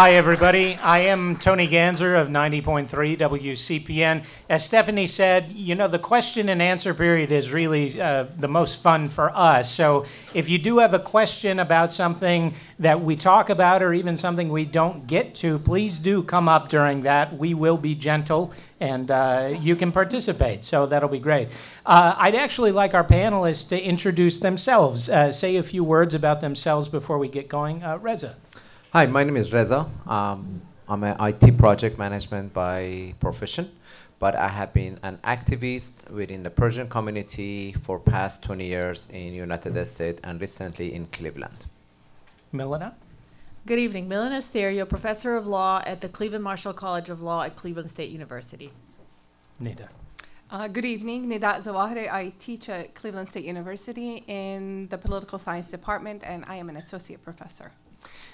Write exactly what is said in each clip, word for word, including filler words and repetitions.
Hi, everybody. I am Tony Ganzer of ninety point three W C P N. As Stephanie said, you know, the question and answer period is really uh, the most fun for us. So if you do have a question about something that we talk about or even something we don't get to, please do come up during that. We will be gentle and uh, you can participate, so that'll be great. Uh, I'd actually like our panelists to introduce themselves, uh, say a few words about themselves before we get going. Uh, Reza. Hi, my name is Reza. Um, I'm an I T project management by profession, but I have been an activist within the Persian community for past twenty years in United States and recently in Cleveland. Milena? Good evening. Milena Sterio, professor of law at the Cleveland Marshall College of Law at Cleveland State University. Nida. Uh, good evening. Nida Zawahri. I teach at Cleveland State University in the Political Science Department, and I am an associate professor.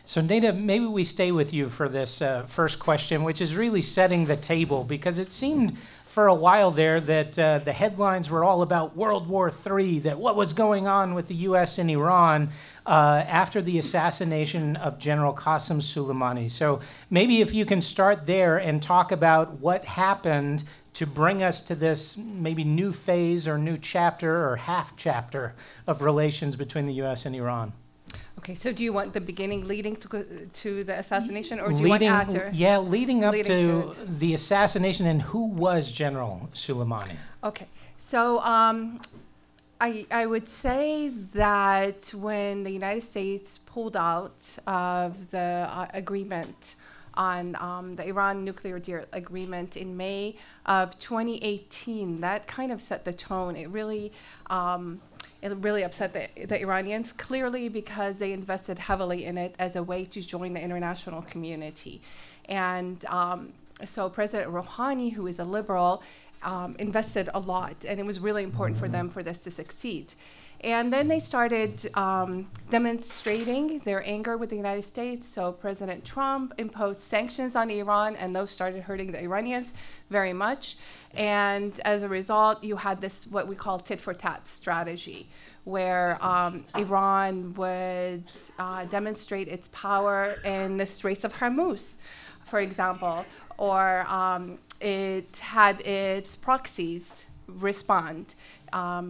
So, Nida, maybe we stay with you for this uh, first question, which is really setting the table, because it seemed for a while there that uh, the headlines were all about World War Three, that what was going on with the U S and Iran uh, after the assassination of General Qassem Soleimani. So maybe if you can start there and talk about what happened to bring us to this maybe new phase or new chapter or half chapter of relations between the U S and Iran. Okay, so do you want the beginning leading to to the assassination, or do you leading, want after? Yeah, leading up leading to, to the assassination and who was General Soleimani? Okay, so um, I I would say that when the United States pulled out of the uh, agreement on um, the Iran nuclear deal agreement in May of twenty eighteen, that kind of set the tone. It really... Um, It really upset the, the Iranians, clearly because they invested heavily in it as a way to join the international community. And um, so President Rouhani, who is a liberal, um, invested a lot, and it was really important for them for this to succeed. And then they started um, demonstrating their anger with the United States. So President Trump imposed sanctions on Iran, and those started hurting the Iranians very much. And as a result, you had this, what we call tit-for-tat strategy, where um, Iran would uh, demonstrate its power in the Strait of Hormuz, for example, or um, it had its proxies respond. Um,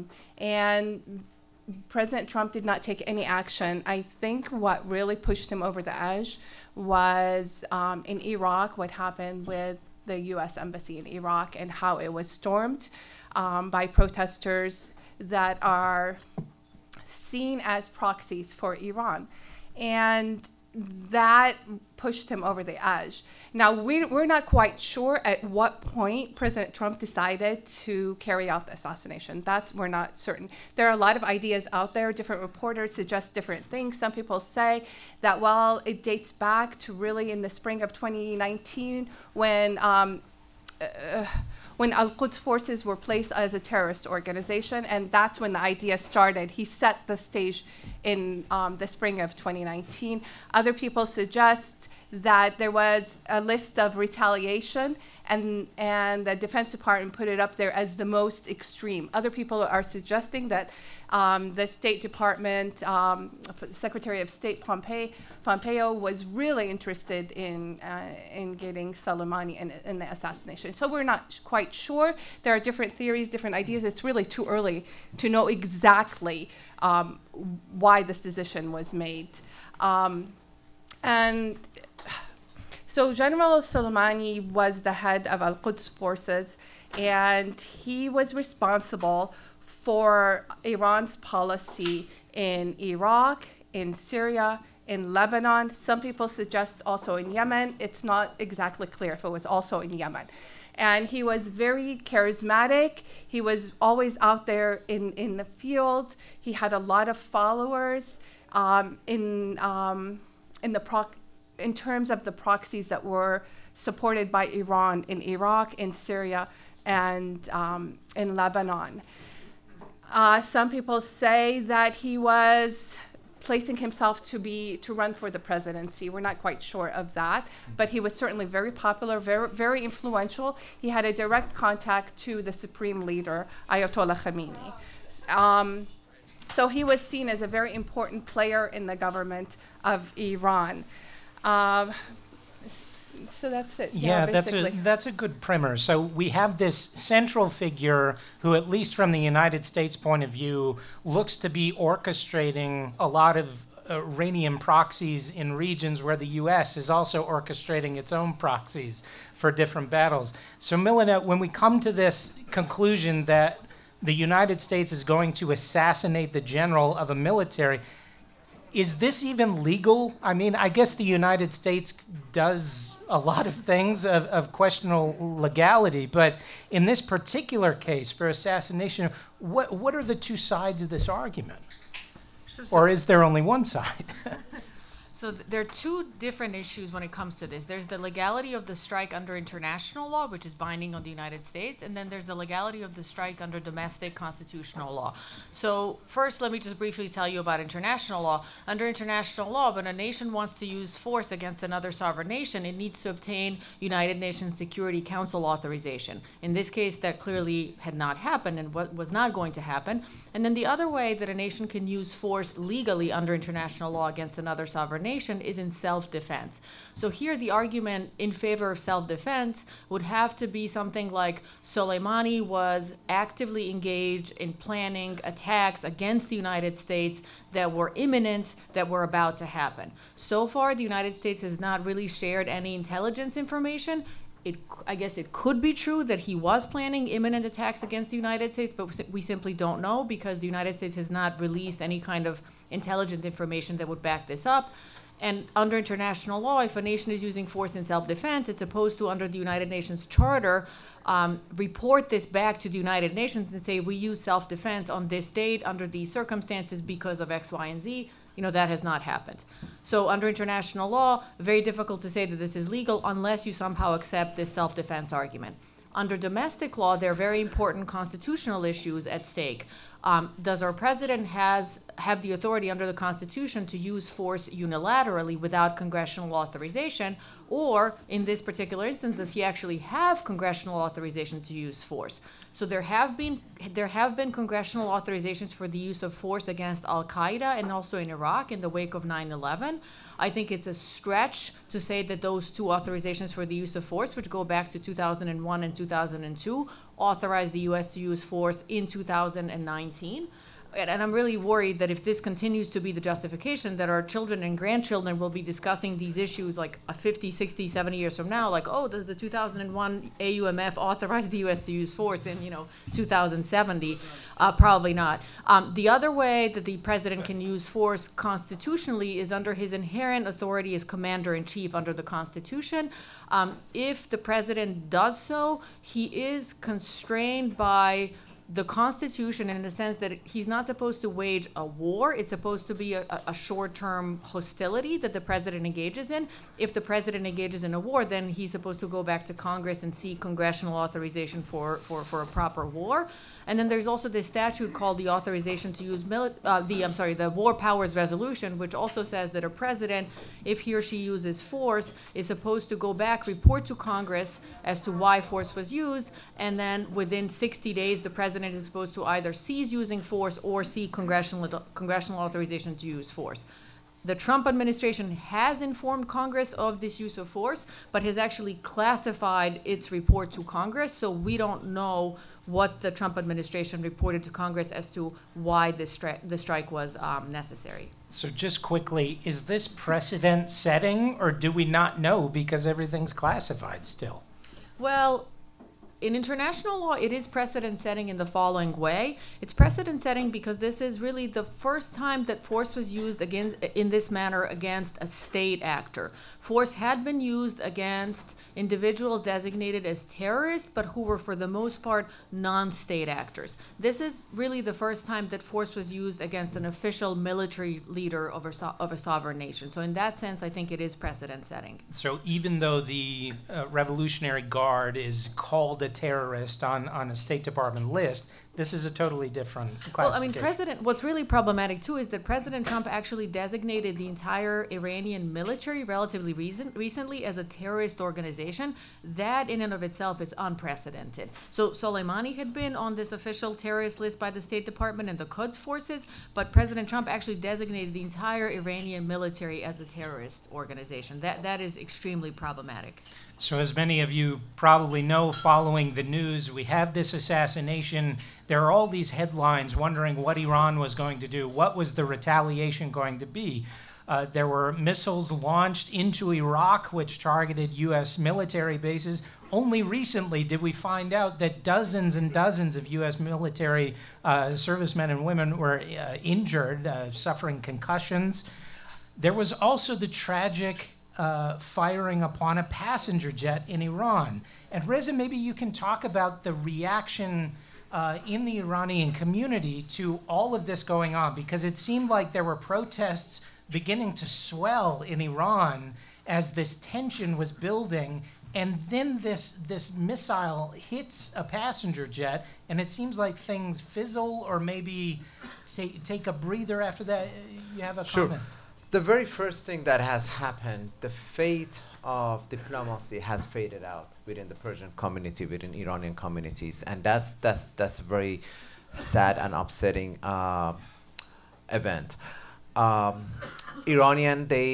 and President Trump did not take any action. I think what really pushed him over the edge was um, in Iraq, what happened with the U S embassy in Iraq and how it was stormed um, by protesters that are seen as proxies for Iran. And that pushed him over the edge. Now, we, we're not quite sure at what point President Trump decided to carry out the assassination. That's, we're not certain. There are a lot of ideas out there. Different reporters suggest different things. Some people say that, well, it dates back to really in the spring of twenty nineteen when um, uh, when Al-Quds forces were placed as a terrorist organization, and that's when the idea started. He set the stage in um, the spring of twenty nineteen. Other people suggest that there was a list of retaliation, and, and the Defense Department put it up there as the most extreme. Other people are suggesting that um, the State Department, um, Secretary of State Pompe, Pompeo was really interested in uh, in getting Soleimani in, in the assassination. So we're not quite sure. There are different theories, different ideas. It's really too early to know exactly um, why this decision was made. Um, and So General Soleimani was the head of Al-Quds forces, and he was responsible for Iran's policy in Iraq, in Syria, in Lebanon. Some people suggest also in Yemen. It's not exactly clear if it was also in Yemen. And he was very charismatic. He was always out there in, in the field. He had a lot of followers um, in, um, in the proc. in terms of the proxies that were supported by Iran in Iraq, in Syria, and um, in Lebanon. Uh, some people say that he was placing himself to be to run for the presidency. We're not quite sure of that, but he was certainly very popular, very, very influential. He had a direct contact to the supreme leader, Ayatollah Khomeini. Um, so he was seen as a very important player in the government of Iran. Uh, So that's it. Yeah, yeah that's a that's a good primer. So we have this central figure who, at least from the United States point of view, looks to be orchestrating a lot of Iranian proxies in regions where the U S is also orchestrating its own proxies for different battles. So Milena, when we come to this conclusion that the United States is going to assassinate the general of a military, is this even legal? I mean, I guess the United States does a lot of things of, of questionable legality, but in this particular case for assassination, what what are the two sides of this argument? So, so, or is there only one side? So th- there are two different issues when it comes to this. There's the legality of the strike under international law, which is binding on the United States, and then there's the legality of the strike under domestic constitutional law. So first, let me just briefly tell you about international law. Under international law, when a nation wants to use force against another sovereign nation, it needs to obtain United Nations Security Council authorization. In this case, that clearly had not happened and what was not going to happen. And then the other way that a nation can use force legally under international law against another sovereign nation is in self-defense. So here the argument in favor of self-defense would have to be something like Soleimani was actively engaged in planning attacks against the United States that were imminent, that were about to happen. So far, the United States has not really shared any intelligence information. It, I guess it could be true that he was planning imminent attacks against the United States, but we simply don't know because the United States has not released any kind of intelligence information that would back this up. And under international law, if a nation is using force in self-defense, it's supposed to, under the United Nations Charter, um, report this back to the United Nations and say, we use self-defense on this date under these circumstances because of X, Y, and Z. You know, that has not happened. So under international law, very difficult to say that this is legal unless you somehow accept this self-defense argument. Under domestic law, there are very important constitutional issues at stake. Um, does our president has have the authority under the Constitution to use force unilaterally without congressional authorization? Or in this particular instance, does he actually have congressional authorization to use force? So there have been there have been congressional authorizations for the use of force against al-Qaeda and also in Iraq in the wake of nine eleven. I think it's a stretch to say that those two authorizations for the use of force, which go back to two thousand one and two thousand two, authorize the U S to use force in two thousand nineteen. And, and I'm really worried that if this continues to be the justification, that our children and grandchildren will be discussing these issues like fifty, sixty, seventy years from now, like, oh, does the two thousand one A U M F authorize the U S to use force in, you know, two thousand seventy? Uh, probably not. Um, the other way that the president can use force constitutionally is under his inherent authority as commander-in-chief under the Constitution. Um, if the president does so, he is constrained by the Constitution in the sense that he's not supposed to wage a war. It's supposed to be a, a short-term hostility that the president engages in. If the president engages in a war, then he's supposed to go back to Congress and seek congressional authorization for, for, for a proper war. And then there's also this statute called the Authorization to Use mili- uh, the I'm sorry, the War Powers Resolution, which also says that a president, if he or she uses force, is supposed to go back, report to Congress as to why force was used, and then within sixty days, the president is supposed to either cease using force or seek congressional congressional authorization to use force. The Trump administration has informed Congress of this use of force, but has actually classified its report to Congress, so we don't know what the Trump administration reported to Congress as to why this stri- the strike was um, necessary. So just quickly, is this precedent setting, or do we not know because everything's classified still? Well, in international law, it is precedent-setting in the following way. It's precedent-setting because this is really the first time that force was used against, in this manner against a state actor. Force had been used against individuals designated as terrorists, but who were for the most part non-state actors. This is really the first time that force was used against an official military leader of a, so- of a sovereign nation. So in that sense, I think it is precedent-setting. So even though the uh, Revolutionary Guard is called a terrorist on, on a State Department list, This is a totally different classification. Well, I mean, President, what's really problematic, too, is that President Trump actually designated the entire Iranian military relatively recent, recently as a terrorist organization. That in and of itself is unprecedented. So Soleimani had been on this official terrorist list by the State Department and the Quds forces, but President Trump actually designated the entire Iranian military as a terrorist organization. That That is extremely problematic. So as many of you probably know, following the news, we have this assassination. There are all these headlines wondering what Iran was going to do. What was the retaliation going to be? Uh, there were missiles launched into Iraq, which targeted U S military bases. Only recently did we find out that dozens and dozens of U S military uh, servicemen and women were uh, injured, uh, suffering concussions. There was also the tragic Uh, firing upon a passenger jet in Iran. And Reza, maybe you can talk about the reaction uh, in the Iranian community to all of this going on, because it seemed like there were protests beginning to swell in Iran as this tension was building, and then this, this missile hits a passenger jet, and it seems like things fizzle or maybe t- take a breather after that. You have a sure. comment? The very first thing that has happened, the fate of diplomacy has faded out within the Persian community, within Iranian communities, and that's that's that's a very sad and upsetting uh, event. Um, Iranian, they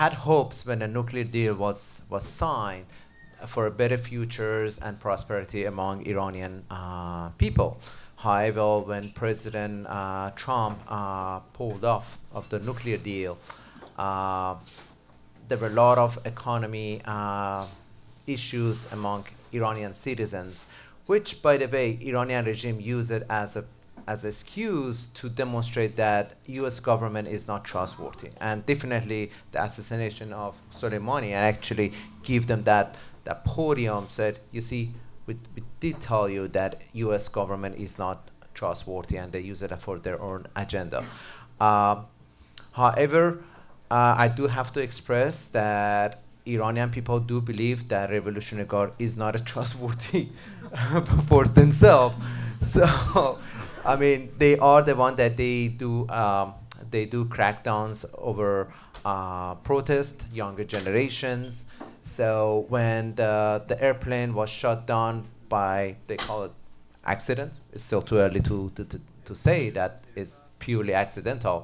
had hopes when the nuclear deal was was signed for better futures and prosperity among Iranian uh, people. However, when President uh, Trump uh, pulled off of the nuclear deal, uh, there were a lot of economy uh, issues among Iranian citizens, which, by the way, Iranian regime used it as a as an excuse to demonstrate that U S government is not trustworthy. And definitely, the assassination of Soleimani actually gave them that that podium. Said, you see. We, we did tell you that U S government is not trustworthy, and they use it for their own agenda. Uh, however, uh, I do have to express that Iranian people do believe that Revolutionary Guard is not a trustworthy force themselves. So, I mean, they are the one that they do um, they do crackdowns over uh, protest, younger generations. So when the, the airplane was shot down by, they call it accident, it's still too early to, to, to, to say that it's purely accidental.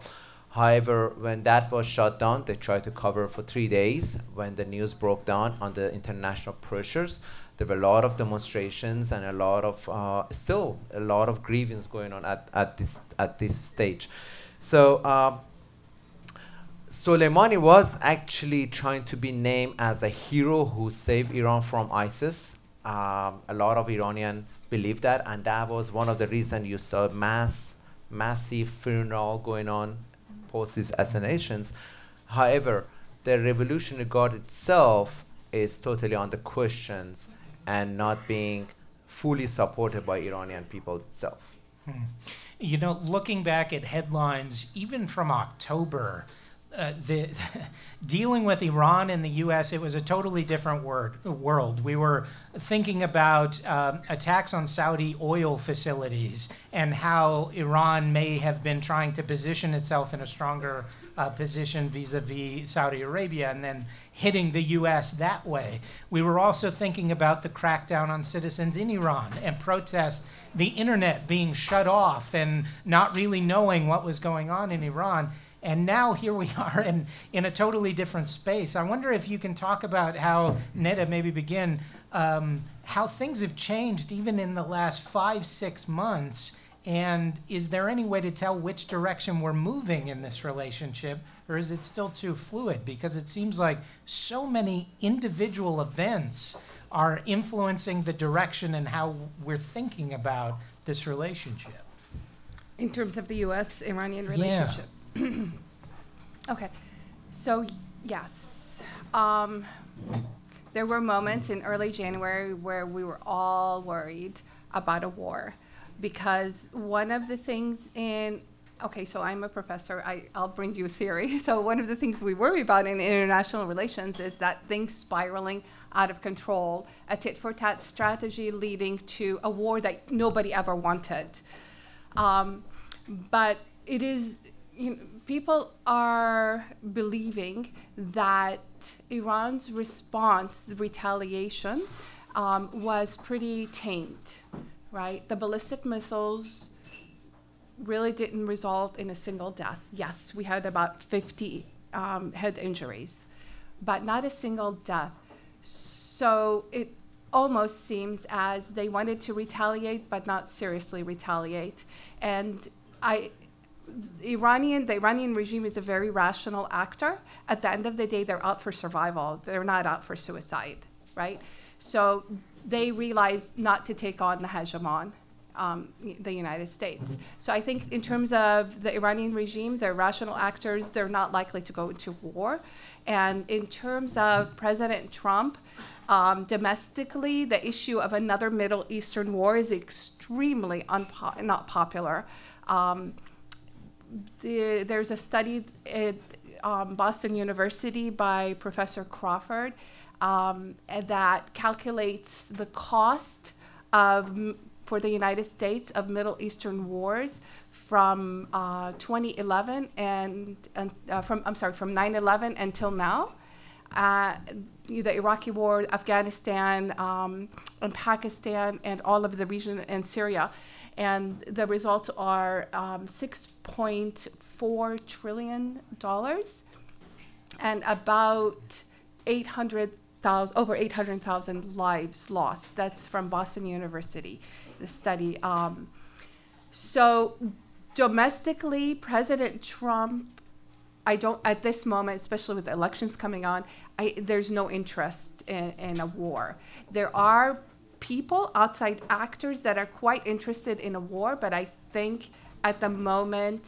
However, when that was shot down, they tried to cover for three days. When the news broke down on the international pressures, there were a lot of demonstrations and a lot of, uh, still a lot of grievance going on at, at, this, at this stage. So. Uh, Soleimani was actually trying to be named as a hero who saved Iran from ISIS. Um, a lot of Iranians believe that, and that was one of the reasons you saw mass, massive funeral going on post these assassinations. However, the Revolutionary Guard itself is totally under questions and not being fully supported by Iranian people itself. Hmm. You know, looking back at headlines, even from October, Uh, the, dealing with Iran and the U S, it was a totally different word, world. We were thinking about um, attacks on Saudi oil facilities and how Iran may have been trying to position itself in a stronger uh, position vis-a-vis Saudi Arabia and then hitting the U S that way. We were also thinking about the crackdown on citizens in Iran and protests, the internet being shut off and not really knowing what was going on in Iran. And now here we are in, in a totally different space. I wonder if you can talk about how, Nida, maybe begin, um, how things have changed even in the last five, six months. And is there any way to tell which direction we're moving in this relationship, or is it still too fluid? Because it seems like so many individual events are influencing the direction and how we're thinking about this relationship. In terms of the U S-Iranian relationship? Yeah. Okay, so yes, um, there were moments in early January where we were all worried about a war, because one of the things in okay, so I'm a professor, I, I'll bring you a theory. So one of the things we worry about in international relations is that things spiraling out of control, a tit-for-tat strategy leading to a war that nobody ever wanted. Um, but it is, you know, people are believing that Iran's response, the retaliation, um, was pretty tamed, right? The ballistic missiles really didn't result in a single death. Yes, we had about fifty um, head injuries, but not a single death. So it almost seems as they wanted to retaliate, but not seriously retaliate. And I, the Iranian, the Iranian regime is a very rational actor. At the end of the day, they're out for survival. They're not out for suicide, right? So they realized not to take on the hegemon, Um, the United States. So I think in terms of the Iranian regime, they're rational actors, they're not likely to go into war. And in terms of President Trump, um, domestically, the issue of another Middle Eastern war is extremely unpo- not popular. Um, the, there's a study at um, Boston University by Professor Crawford um, that calculates the cost of for the United States of Middle Eastern wars from uh, twenty eleven and, and uh, from I'm sorry from nine eleven until now, uh, the Iraqi war, Afghanistan, um, and Pakistan, and all of the region and Syria, and the results are um, six point four trillion dollars, and about eight hundred thousand over eight hundred thousand lives lost. That's from Boston University. The study. Um, so domestically, President Trump, I don't, at this moment, especially with the elections coming on, I, there's no interest in, in a war. There are people, outside actors, that are quite interested in a war, but I think at the moment,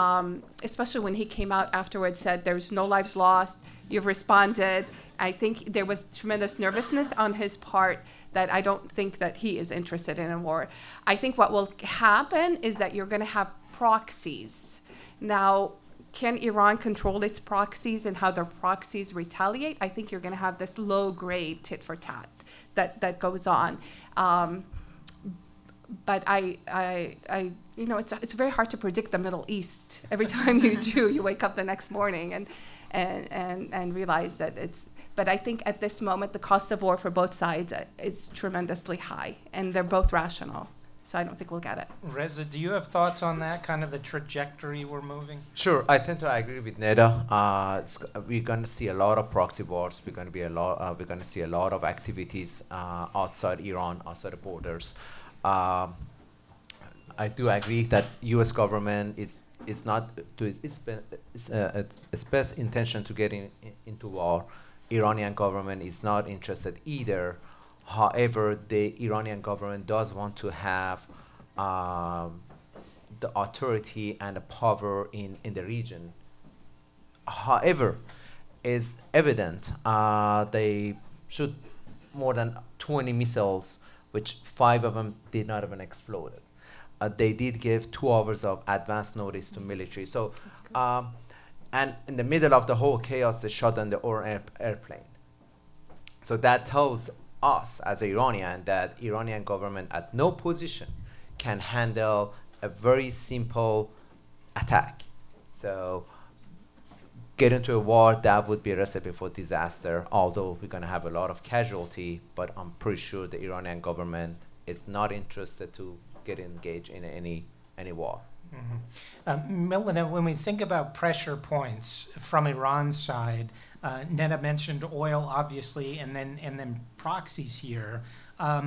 um, especially when he came out afterwards, said there's no lives lost, you've responded, I think there was tremendous nervousness on his part that I don't think that he is interested in a war. I think what will happen is that you're going to have proxies. Now, can Iran control its proxies and how their proxies retaliate? I think you're going to have this low-grade tit-for-tat that, that goes on. Um, but I, I, I, you know, it's it's very hard to predict the Middle East. Every time you do, you wake up the next morning and and and, and realize that it's. But I think at this moment, the cost of war for both sides is tremendously high, and they're both rational. So I don't think we'll get it. Reza, do you have thoughts on that, kind of the trajectory we're moving? Sure. I tend to agree with Neda. Uh, we're going to see a lot of proxy wars. We're going to be a lot. Uh, we're going to see a lot of activities uh, outside Iran, outside the borders. Um, I do agree that U S government is. It's not to its, been, it's, uh, its best intention to get in, in, into war. Iranian government is not interested either. However, the Iranian government does want to have um, the authority and the power in, in the region. However, it's evident uh, they shoot more than twenty missiles, which five of them did not even explode. Uh, they did give two hours of advance notice to military. So, um, and in the middle of the whole chaos, they shot on the air- airplane. So that tells us as Iranian that Iranian government at no position can handle a very simple attack. So get into a war, that would be a recipe for disaster, although we're going to have a lot of casualty, but I'm pretty sure the Iranian government is not interested to get engaged in any any war. Mm-hmm. Um, Milena, when we think about pressure points from Iran's side, uh, Neda mentioned oil, obviously, and then and then proxies here. Um,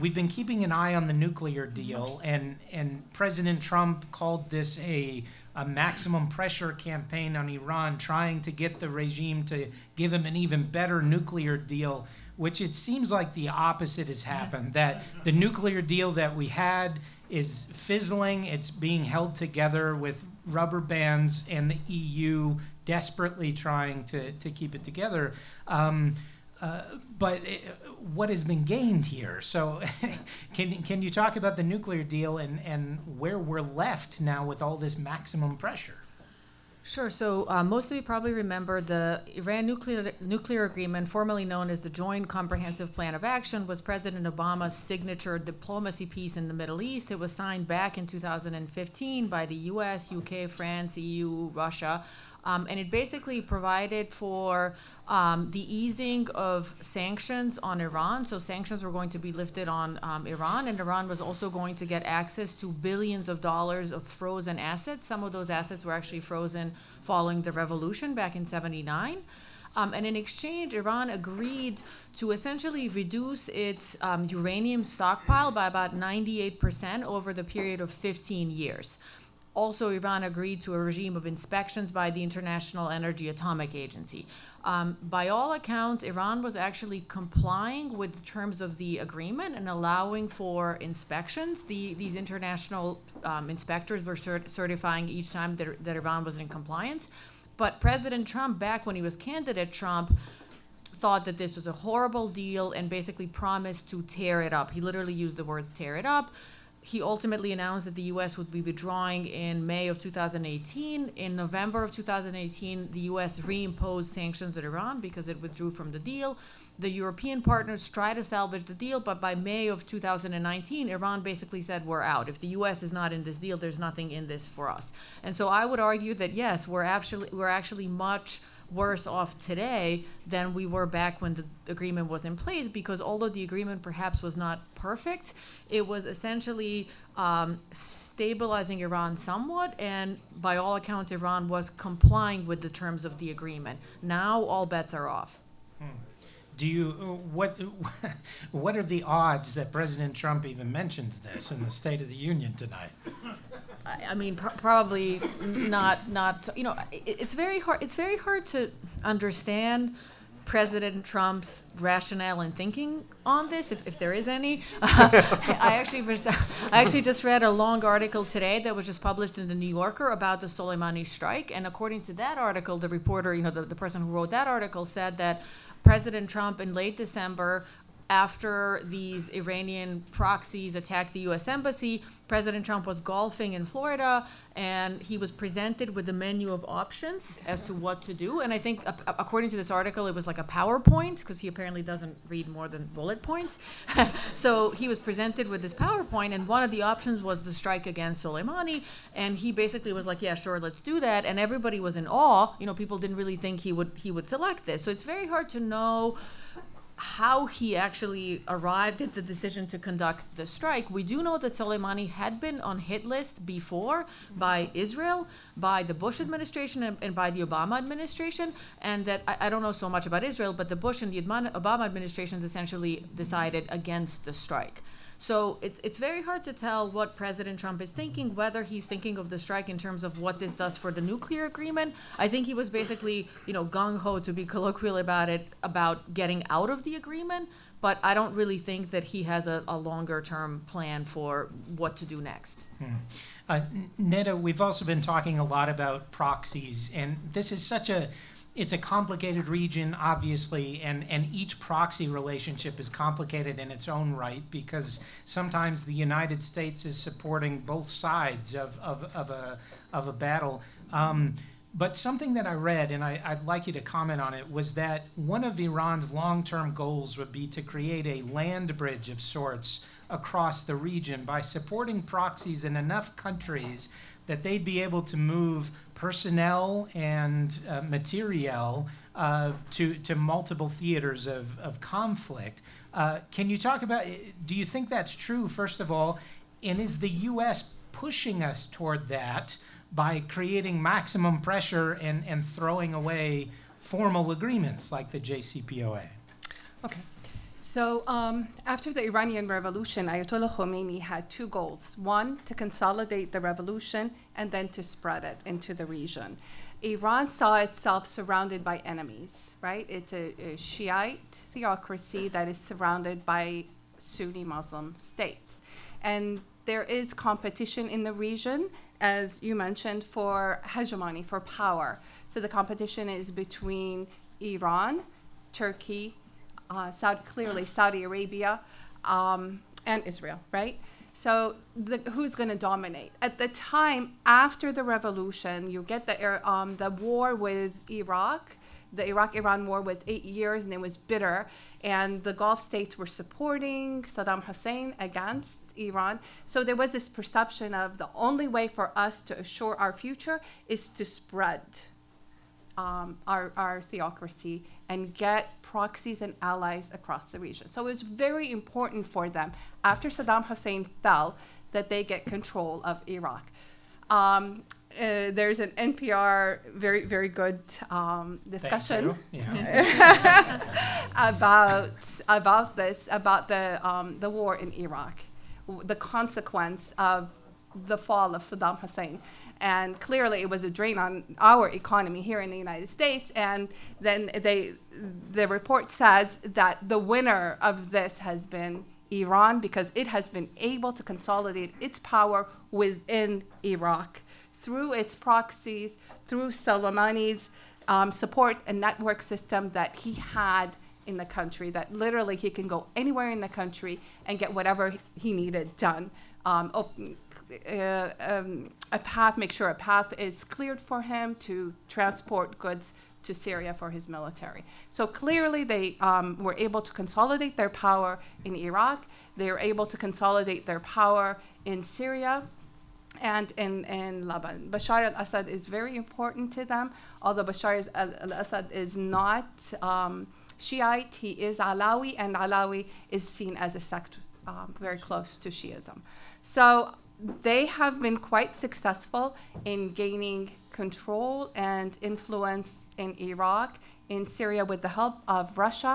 we've been keeping an eye on the nuclear deal, and and President Trump called this a, a maximum pressure campaign on Iran, trying to get the regime to give him an even better nuclear deal, which it seems like the opposite has happened, that the nuclear deal that we had is fizzling, it's being held together with rubber bands and the E U desperately trying to, to keep it together. Um, Uh, but it, what has been gained here? So can can you talk about the nuclear deal and, and where we're left now with all this maximum pressure? Sure. So uh, most of you probably remember the Iran nuclear nuclear agreement, formerly known as the Joint Comprehensive Plan of Action, was President Obama's signature diplomacy piece in the Middle East. It was signed back in two thousand fifteen by the U S, U K, France, E U, Russia. Um, and it basically provided for um, the easing of sanctions on Iran. So sanctions were going to be lifted on um, Iran, and Iran was also going to get access to billions of dollars of frozen assets. Some of those assets were actually frozen following the revolution back in seventy-nine. Um, and in exchange, Iran agreed to essentially reduce its um, uranium stockpile by about ninety-eight percent over the period of fifteen years. Also, Iran agreed to a regime of inspections by the International Energy Atomic Agency. Um, by all accounts, Iran was actually complying with the terms of the agreement and allowing for inspections. The, these international um, inspectors were cert- certifying each time that, that Iran was in compliance. But President Trump, back when he was candidate Trump, thought that this was a horrible deal and basically promised to tear it up. He literally used the words tear it up. He ultimately announced that the U S would be withdrawing in May of two thousand eighteen. In November of two thousand eighteen, the U S reimposed sanctions on Iran because it withdrew from the deal. The European partners tried to salvage the deal, but by May of two thousand nineteen, Iran basically said, we're out. If the U S is not in this deal, there's nothing in this for us. And so I would argue that, yes, we're actually we're actually much worse off today than we were back when the agreement was in place, because although the agreement perhaps was not perfect, it was essentially um, stabilizing Iran somewhat, and by all accounts, Iran was complying with the terms of the agreement. Now all bets are off. Hmm. Do you what? What are the odds that President Trump even mentions this in the State of the Union tonight? I mean, pr- probably not. Not you know, it, it's very hard. It's very hard to understand President Trump's rationale and thinking on this, if, if there is any. I actually I actually just read a long article today that was just published in the New Yorker about the Soleimani strike, and according to that article, the reporter, you know, the, the person who wrote that article said that President Trump in late December, after these Iranian proxies attacked the U S embassy, President Trump was golfing in Florida, and he was presented with a menu of options as to what to do. And I think, uh, according to this article, it was like a PowerPoint, because he apparently doesn't read more than bullet points. So he was presented with this PowerPoint, and one of the options was the strike against Soleimani. And he basically was like, yeah, sure, let's do that. And everybody was in awe. You know, people didn't really think he would he would select this. So it's very hard to know how he actually arrived at the decision to conduct the strike. We do know that Soleimani had been on hit lists before by Israel, by the Bush administration, and, and by the Obama administration, and that I, I don't know so much about Israel, but the Bush and the Obama administrations essentially decided against the strike. So it's it's very hard to tell what President Trump is thinking, whether he's thinking of the strike in terms of what this does for the nuclear agreement. I think he was basically, you know, gung-ho, to be colloquial about it, about getting out of the agreement. But I don't really think that he has a, a longer-term plan for what to do next. Hmm. Uh, Nida, we've also been talking a lot about proxies, and this is such a... It's a complicated region, obviously, and, and each proxy relationship is complicated in its own right, because sometimes the United States is supporting both sides of, of, of, a, of a battle. Um, but something that I read, and I, I'd like you to comment on it, was that one of Iran's long-term goals would be to create a land bridge of sorts across the region by supporting proxies in enough countries that they'd be able to move personnel and uh, materiel uh, to to multiple theaters of, of conflict. Uh, can you talk about, do you think that's true, first of all, and is the U S pushing us toward that by creating maximum pressure and, and throwing away formal agreements like the J C P O A? Okay. So um, after the Iranian Revolution, Ayatollah Khomeini had two goals. One, to consolidate the revolution, and then to spread it into the region. Iran saw itself surrounded by enemies, right? It's a, a Shiite theocracy that is surrounded by Sunni Muslim states. And there is competition in the region, as you mentioned, for hegemony, for power. So the competition is between Iran, Turkey, uh, Saudi, clearly Saudi Arabia, um, and Israel, right? So the, who's going to dominate? At the time after the revolution, you get the um, the war with Iraq. The Iraq-Iran war was eight years, and it was bitter. And the Gulf states were supporting Saddam Hussein against Iran. So there was this perception of the only way for us to assure our future is to spread um, our, our theocracy and get proxies and allies across the region. So it was very important for them, after Saddam Hussein fell, that they get control of Iraq. Um, Uh, there's an N P R very, very good um, discussion yeah. about about this, about the um, the war in Iraq, w- the consequence of the fall of Saddam Hussein. And clearly it was a drain on our economy here in the United States. And then they the report says that the winner of this has been Iran, because it has been able to consolidate its power within Iraq through its proxies, through Soleimani's um, support and network system that he had in the country, that literally he can go anywhere in the country and get whatever he needed done. Um, open, uh, um, a path, make sure a path is cleared for him to transport goods to Syria for his military. So clearly they um, were able to consolidate their power in Iraq. They were able to consolidate their power in Syria and in, in Lebanon. Bashar al-Assad is very important to them, although Bashar al-Assad is not um, Shiite, he is Alawi, and Alawi is seen as a sect um, very close to Shiism. So they have been quite successful in gaining control and influence in Iraq, in Syria, with the help of Russia.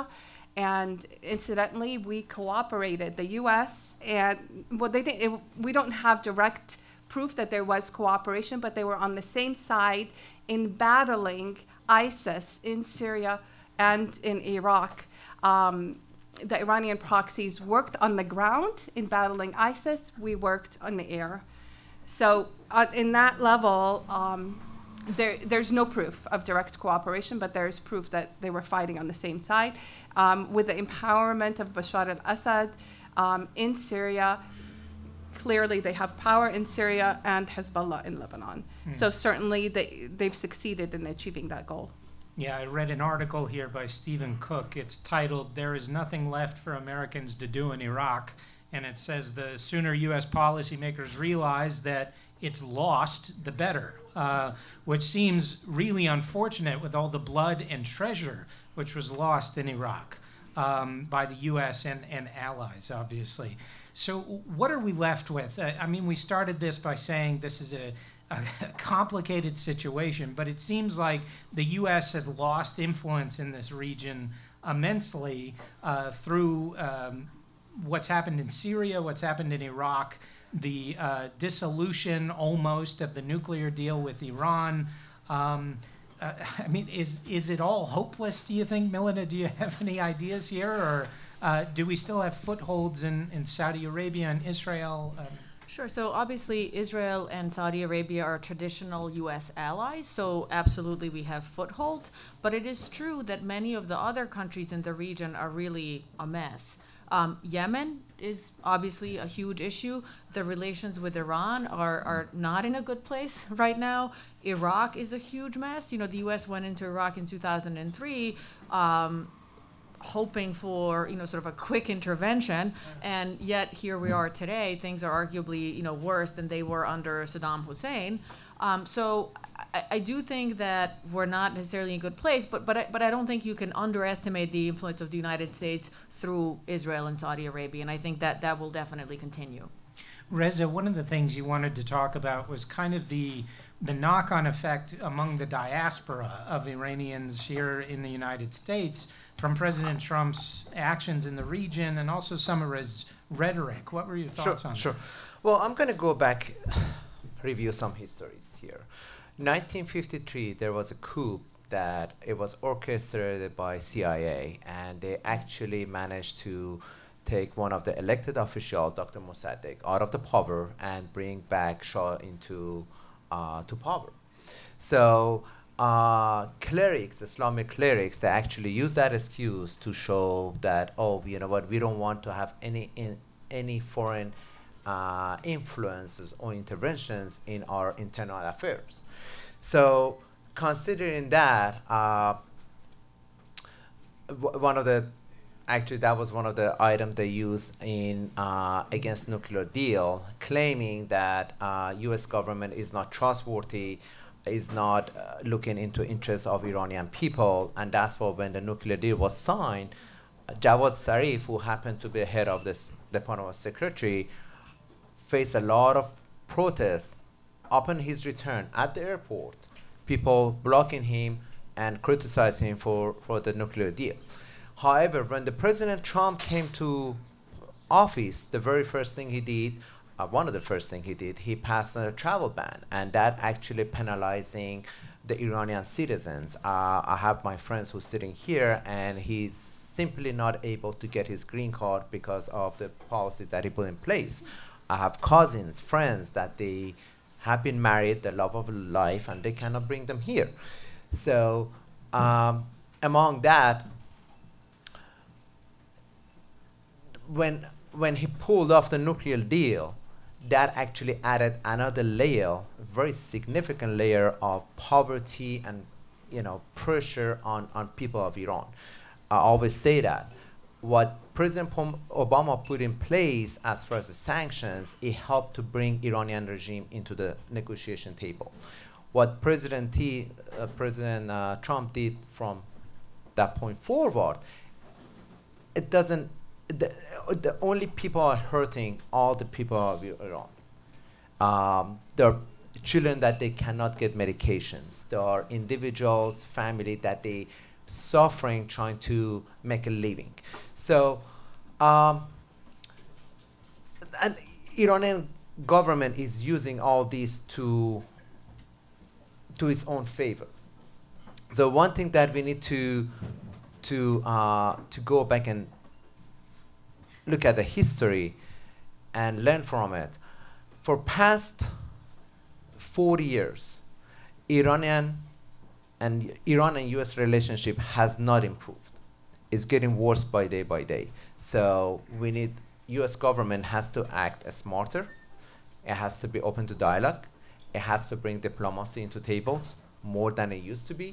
And incidentally, we cooperated, the U S, and well, they didn't, it, we don't have direct proof that there was cooperation, but they were on the same side in battling ISIS in Syria and in Iraq. Um, the Iranian proxies worked on the ground in battling ISIS. We worked on the air. So uh, in that level, um, there, there's no proof of direct cooperation, but there's proof that they were fighting on the same side. Um, with the empowerment of Bashar al-Assad um, in Syria, clearly they have power in Syria and Hezbollah in Lebanon. Mm. So certainly they, they've succeeded in achieving that goal. Yeah, I read an article here by Stephen Cook. It's titled, "There is Nothing Left for Americans to Do in Iraq." And it says the sooner U S policymakers realize that it's lost, the better, uh, which seems really unfortunate with all the blood and treasure which was lost in Iraq um, by the U S and, and allies, obviously. So what are we left with? Uh, I mean, we started this by saying this is a, a complicated situation, but it seems like the U S has lost influence in this region immensely uh, through um, what's happened in Syria, what's happened in Iraq, the uh, dissolution almost of the nuclear deal with Iran. Um, uh, I mean, is is it all hopeless, do you think? Milena, do you have any ideas here, or... Uh, do we still have footholds in, in Saudi Arabia and Israel? Um. Sure. So obviously, Israel and Saudi Arabia are traditional U S allies. So absolutely, we have footholds. But it is true that many of the other countries in the region are really a mess. Um, Yemen is obviously a huge issue. The relations with Iran are, are not in a good place right now. Iraq is a huge mess. You know, the U S went into Iraq in two thousand three. Um, hoping for, you know, sort of a quick intervention, and yet here we are today. Things are arguably, you know, worse than they were under Saddam Hussein. Um, so I, I do think that we're not necessarily in a good place, but but I, but I don't think you can underestimate the influence of the United States through Israel and Saudi Arabia, and I think that that will definitely continue. Reza, one of the things you wanted to talk about was kind of the the knock-on effect among the diaspora of Iranians here in the United States from President Trump's actions in the region and also some of his rhetoric. What were your thoughts sure, on sure. that? Sure. Well, I'm going to go back, review some histories here. nineteen fifty-three, there was a coup that it was orchestrated by C I A, and they actually managed to take one of the elected officials, Doctor Mossadegh, out of the power and bring back Shah into uh, to power. So Uh, clerics, Islamic clerics, they actually use that excuse to show that, oh, you know what, we don't want to have any in, any foreign uh, influences or interventions in our internal affairs. So considering that, uh, w one of the, actually that was one of the items they used in uh, against nuclear deal, claiming that uh, U S government is not trustworthy, is not uh, looking into interests of Iranian people, and that's why when the nuclear deal was signed, Javad Zarif, who happened to be head of this Department of Secretary, faced a lot of protests upon his return at the airport, people blocking him and criticizing him for, for the nuclear deal. However, when the President Trump came to office, the very first thing he did Uh, one of the first things he did, he passed a travel ban, and that actually penalizing the Iranian citizens. Uh, I have my friends who's sitting here, and he's simply not able to get his green card because of the policy that he put in place. I have cousins, friends, that they have been married, the love of life, and they cannot bring them here. So um, among that, when, when he pulled off the nuclear deal, that actually added another layer, very significant layer of poverty and, you know, pressure on, on people of Iran. I always say that. What President Obama put in place as far as the sanctions, it helped to bring Iranian regime into the negotiation table. What President, T, uh, President uh, Trump did from that point forward, it doesn't, The, the only people are hurting all the people of Iran. Um, there are children that they cannot get medications. There are individuals, family that they suffering trying to make a living. So, um, and Iranian government is using all these to to its own favor. So one thing that we need to to uh, to go back and look at the history and learn from it. For past forty years, Iranian and Iran and U S relationship has not improved. It's getting worse by day by day. So we need, U S government has to act smarter. It has to be open to dialogue. It has to bring diplomacy into tables more than it used to be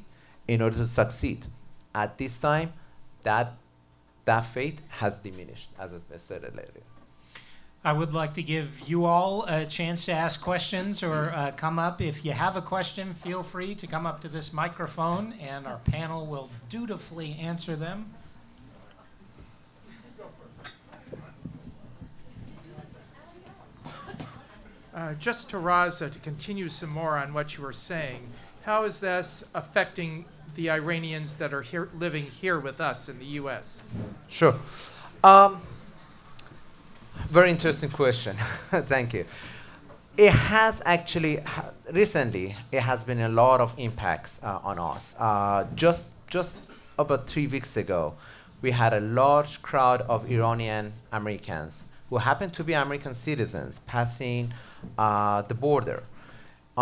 in order to succeed. At this time, that That faith has diminished, as I said earlier. I would like to give you all a chance to ask questions or uh, come up. If you have a question, feel free to come up to this microphone, and our panel will dutifully answer them. Uh, just to Reza, to continue some more on what you were saying, how is this affecting the Iranians that are here, living here with us in the U S? Sure. Um, very interesting question. Thank you. It has actually, ha recently, it has been a lot of impacts uh, on us. Uh, just, just about three weeks ago, we had a large crowd of Iranian Americans who happened to be American citizens passing uh, the border.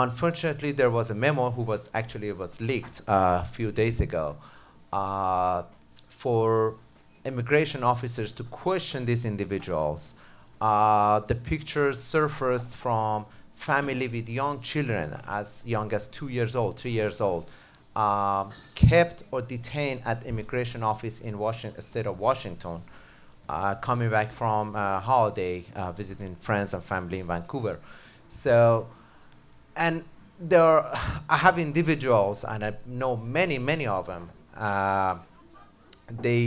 Unfortunately, there was a memo who was actually was leaked uh, a few days ago uh, for immigration officers to question these individuals. Uh, the pictures surfaced from family with young children as young as two years old, three years old, uh, kept or detained at immigration office in Washington, state of Washington, uh, coming back from a holiday, uh, visiting friends and family in Vancouver. So. And there are, I have individuals, and I know many, many of them. Uh, they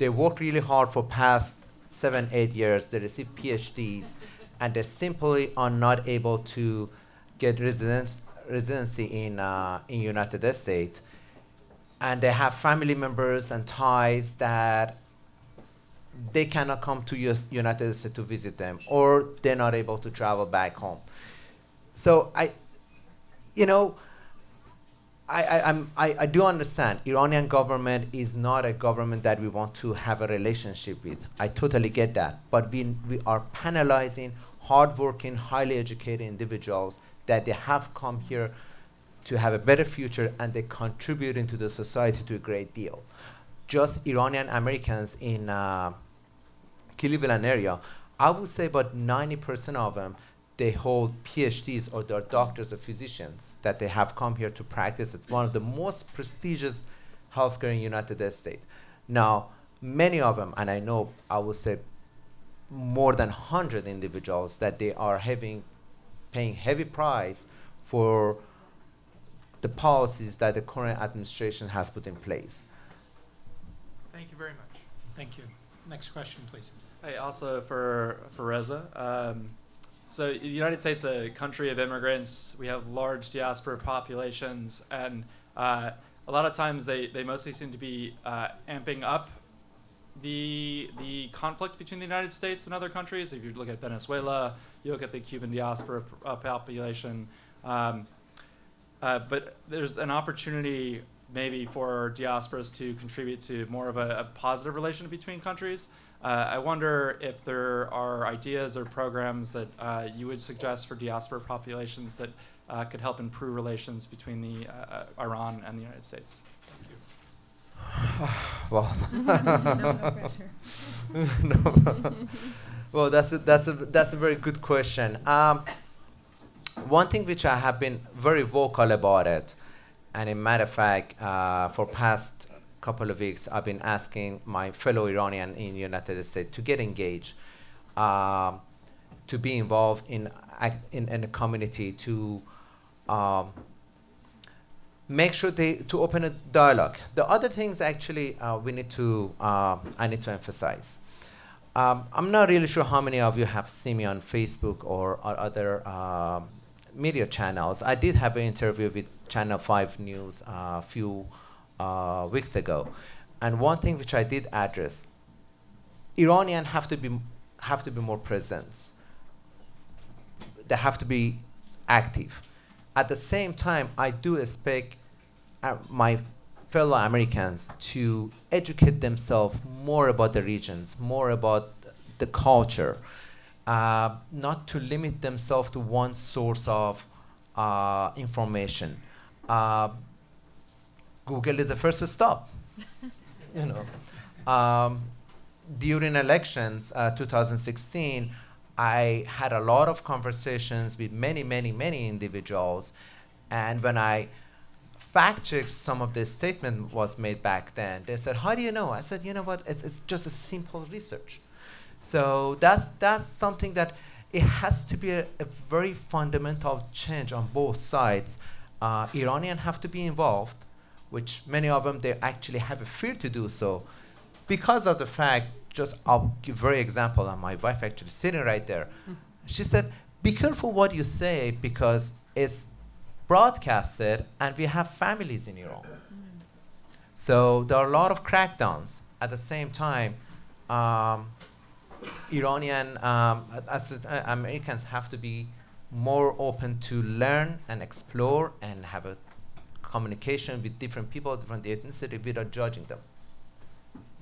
they work really hard for past seven, eight years. They receive PhDs, and they simply are not able to get resident, residency in uh, in United States. And they have family members and ties that they cannot come to U S United States to visit them, or they're not able to travel back home. So I. You know, I, I, I'm, I, I do understand Iranian government is not a government that we want to have a relationship with. I totally get that. But we, we are penalizing hardworking, highly educated individuals that they have come here to have a better future, and they're contributing to the society to a great deal. Just Iranian Americans in uh, Cleveland area, I would say about ninety percent of them, they hold PhDs or they're doctors or physicians that they have come here to practice at one of the most prestigious healthcare in the United States. Now, many of them, and I know I would say more than one hundred individuals that they are having, paying heavy price for the policies that the current administration has put in place. Thank you very much. Thank you. Next question, please. Hey, also for, for Reza. Um, so the United States is a country of immigrants. We have large diaspora populations, and uh, a lot of times they, they mostly seem to be uh, amping up the the conflict between the United States and other countries. If you look at Venezuela, you look at the Cuban diaspora p- uh, population. Um, uh, but there's an opportunity maybe for diasporas to contribute to more of a, a positive relation between countries. Uh, I wonder if there are ideas or programs that uh, you would suggest for diaspora populations that uh, could help improve relations between the uh, Iran and the United States. Thank you. Well, no, no pressure. no. Well, that's a, that's a that's a very good question. Um, one thing which I have been very vocal about it, and a matter of fact, uh, for past couple of weeks, I've been asking my fellow Iranian in the United States to get engaged, uh, to be involved in in, in the community, to. Um, Make sure they to open a dialogue. The other things actually uh, we need to uh, I need to emphasize. Um, I'm not really sure how many of you have seen me on Facebook or, or other uh, media channels. I did have an interview with Channel five News a uh, few uh, weeks ago, and one thing which I did address: Iranians have to be have to be more present. They have to be active. At the same time, I do expect uh, my fellow Americans to educate themselves more about the regions, more about the culture, uh, not to limit themselves to one source of uh, information. Uh, Google is the first stop, you know. Um, during elections, uh, two thousand sixteen, I had a lot of conversations with many, many, many individuals, and when I fact-checked some of the statement was made back then, they said, "How do you know?" I said, "You know what? It's it's just a simple research." So that's that's something that it has to be a, a very fundamental change on both sides. Uh, Iranians have to be involved, which many of them they actually have a fear to do so, because of the fact. Just I'll give very example, and my wife actually sitting right there. Mm. She said, "Be careful what you say because it's broadcasted, and we have families in Iran." Mm. So there are a lot of crackdowns. At the same time, um, Iranian um, as, uh, Americans have to be more open to learn and explore and have a communication with different people, different ethnicity, without judging them.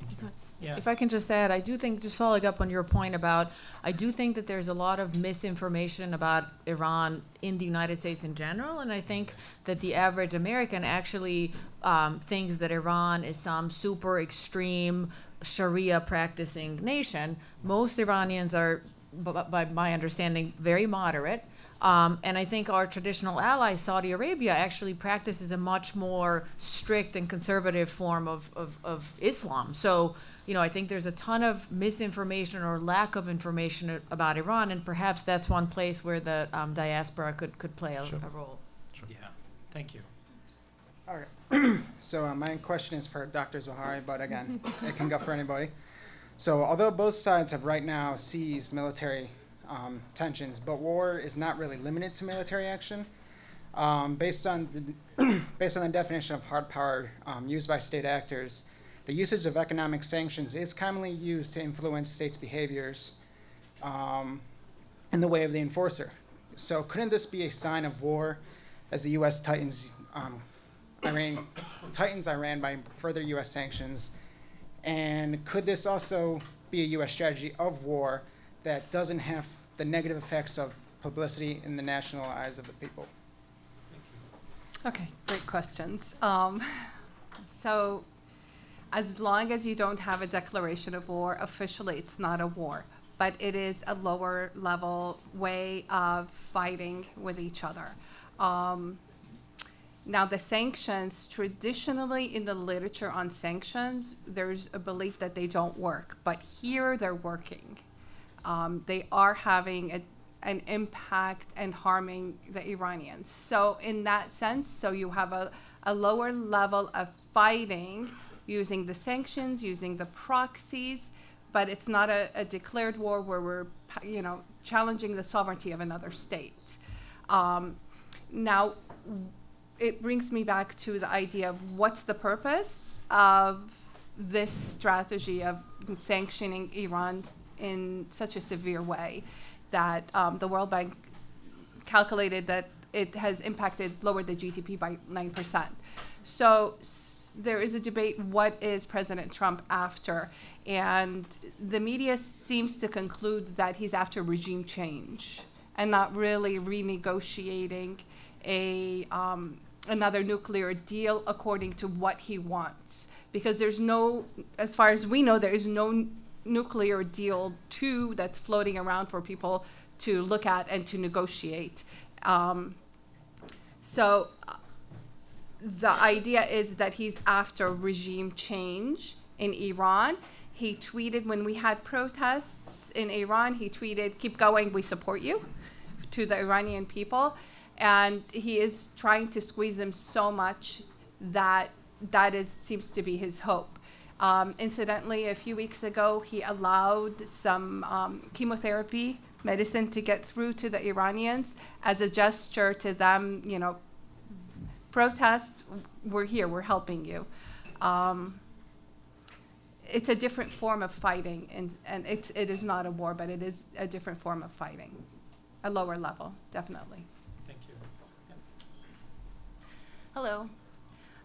Thank you. Yeah. If I can just add, I do think, just following up on your point about, I do think that there's a lot of misinformation about Iran in the United States in general, and I think that the average American actually um, thinks that Iran is some super extreme Sharia practicing nation. Most Iranians are, b- by my understanding, very moderate. Um, and I think our traditional ally, Saudi Arabia, actually practices a much more strict and conservative form of, of, of Islam. So, you know, I think there's a ton of misinformation or lack of information about Iran, and perhaps that's one place where the um, diaspora could, could play a, sure. a role. Sure. Yeah, thank you. All right. So uh, my question is for Doctor Zawahri, but again, it can go for anybody. So although both sides have right now seized military Um, tensions, but war is not really limited to military action. Um, based on the based on the definition of hard power um, used by state actors, the usage of economic sanctions is commonly used to influence states' behaviors um, in the way of the enforcer. So couldn't this be a sign of war as the U S tightens um, Iran tightens Iran by further U S sanctions? And could this also be a U S strategy of war that doesn't have the negative effects of publicity in the national eyes of the people? Okay, great questions. Um, so as long as you don't have a declaration of war, officially it's not a war, but it is a lower level way of fighting with each other. Um, now the sanctions, traditionally in the literature on sanctions, there's a belief that they don't work, but here they're working. Um, they are having a an impact and harming the Iranians. So in that sense, so you have a, a lower level of fighting using the sanctions, using the proxies, but it's not a, a declared war where we're, you know, challenging the sovereignty of another state. Um, now, it brings me back to the idea of what's the purpose of this strategy of sanctioning Iran in such a severe way that um, the World Bank calculated that it has impacted, lowered the G D P by nine percent. So s there is a debate, what is President Trump after? And the media seems to conclude that he's after regime change and not really renegotiating a, um, another nuclear deal according to what he wants. Because there's no, as far as we know, there is no nuclear deal two that's floating around for people to look at and to negotiate. Um, so uh, the idea is that he's after regime change in Iran. He tweeted when we had protests in Iran, he tweeted, "Keep going, we support you," to the Iranian people. And he is trying to squeeze them so much that that is, seems to be his hope. Um, incidentally, a few weeks ago, he allowed some um, chemotherapy medicine to get through to the Iranians as a gesture to them, you know, protest, we're here, we're helping you. Um, it's a different form of fighting, and, and it's, it is not a war, but it is a different form of fighting, a lower level, definitely. Thank you. Yeah. Hello.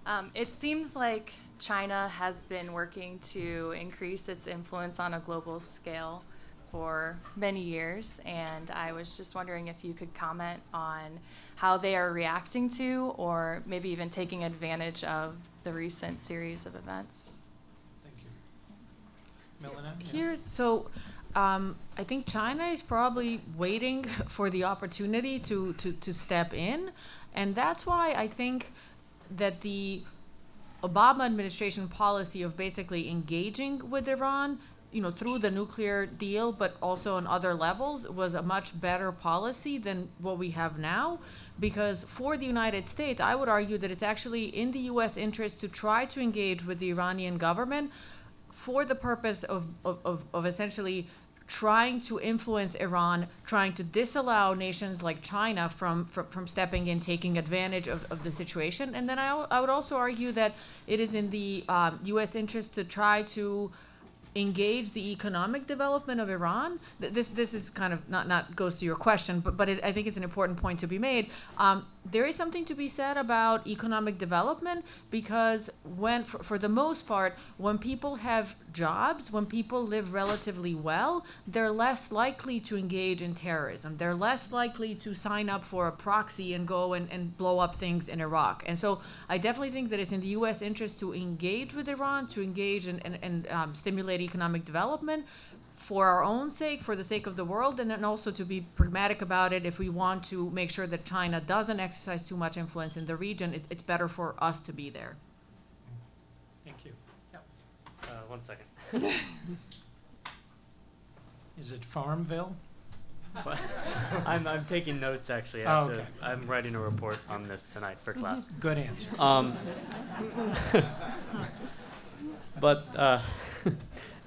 Um, it seems like China has been working to increase its influence on a global scale for many years, and I was just wondering if you could comment on how they are reacting to or maybe even taking advantage of the recent series of events. Thank you. Milena? Yeah. Here's, so um, I think China is probably waiting for the opportunity to, to, to step in, and that's why I think that the Obama administration policy of basically engaging with Iran, you know, through the nuclear deal, but also on other levels, was a much better policy than what we have now. Because for the United States, I would argue that it's actually in the U S interest to try to engage with the Iranian government for the purpose of, of, of, of essentially trying to influence Iran, trying to disallow nations like China from, from, from stepping in, taking advantage of, of the situation. And then I, I would also argue that it is in the um, U S interest to try to engage the economic development of Iran. This, this is kind of not, not goes to your question, but, but it, I think it's an important point to be made. Um, there is something to be said about economic development, because when, for, for the most part, when people have jobs, when people live relatively well, they're less likely to engage in terrorism. They're less likely to sign up for a proxy and go and, and blow up things in Iraq. And so I definitely think that it's in the U S interest to engage with Iran, to engage and, and, and um, stimulate economic development for our own sake, for the sake of the world, and then also to be pragmatic about it. If we want to make sure that China doesn't exercise too much influence in the region, it, it's better for us to be there. Thank you. Yep. Uh, one second. Is it Farmville? I'm, I'm taking notes, actually. I have oh, okay. to, I'm writing a report on this tonight for class. Good answer. Um, but uh,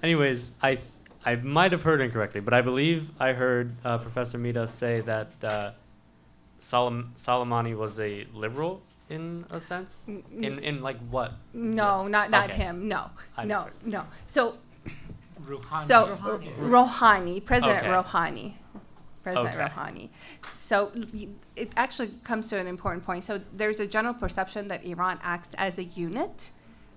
anyways, I I might have heard incorrectly, but I believe I heard uh, Professor Nida say that uh, Soleim Soleimani was a liberal in a sense. In in like what? No, what? not not okay. him. No, I no, no. So, Rouhani. So Rouhani, Rouhani President okay. Rouhani, President okay. Rouhani. So it actually comes to an important point. So there's a general perception that Iran acts as a unit,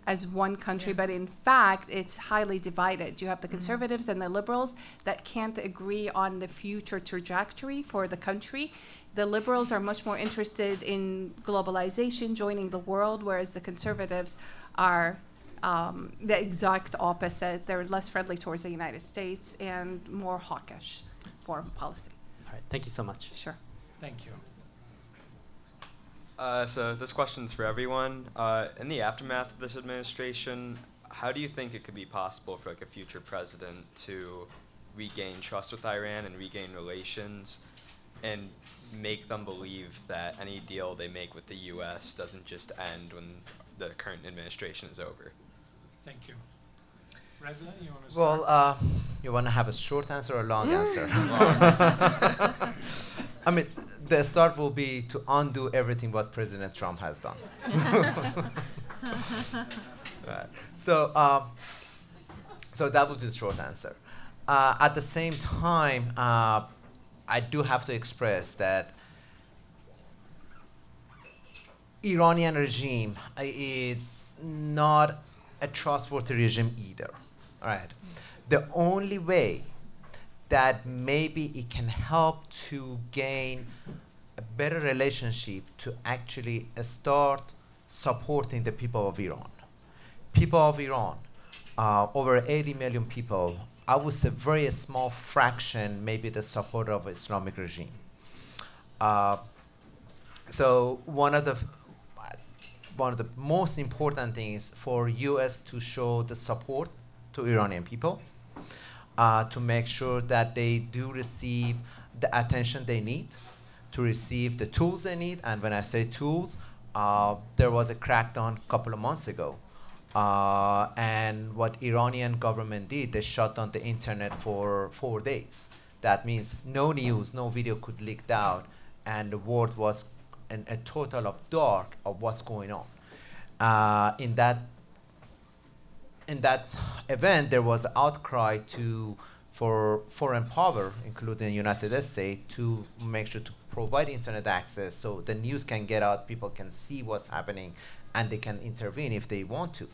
as one country, yeah. but in fact, it's highly divided. You have the conservatives mm-hmm. and the liberals that can't agree on the future trajectory for the country. The liberals are much more interested in globalization, joining the world, whereas the conservatives are um, the exact opposite. They're less friendly towards the United States and more hawkish foreign policy. All right, thank you so much. Sure. Thank you. Uh, so this question's for everyone. Uh, in the aftermath of this administration, how do you think it could be possible for like a future president to regain trust with Iran and regain relations and make them believe that any deal they make with the U S doesn't just end when the current administration is over? Thank you. Reza, you want to start? Well, uh, you want to have a short answer or a long mm. answer? Long. I mean, the start will be to undo everything what President Trump has done. Right. So, uh, so that would be the short answer. Uh, at the same time, uh, I do have to express that Iranian regime is not a trustworthy regime either. All right. The only way that maybe it can help to gain a better relationship to actually uh, start supporting the people of Iran. People of Iran, uh, over eighty million people, I would say very small fraction, maybe the supporter of Islamic regime. Uh, so one of the one of the most important things for U S to show the support to Iranian people, uh, to make sure that they do receive the attention they need, to receive the tools they need. And when I say tools, uh, there was a crackdown a couple of months ago. Uh, and what Iranian government did, they shut down the internet for four days. That means no news, no video could leaked out, and the world was in a total of dark of what's going on. Uh, in that in that event, there was outcry to for foreign power, including the United States, to make sure to provide internet access so the news can get out, people can see what's happening, and they can intervene if they want to.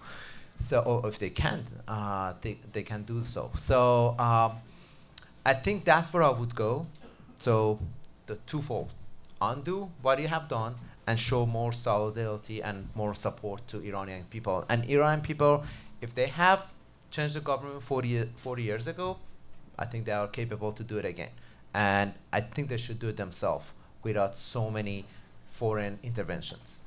So, or if they can, uh, they, they can do so. So uh, I think that's where I would go. So the twofold, undo what you have done and show more solidarity and more support to Iranian people. And Iranian people, if they have changed the government forty, forty years ago, I think they are capable to do it again. And I think they should do it themselves without so many foreign interventions.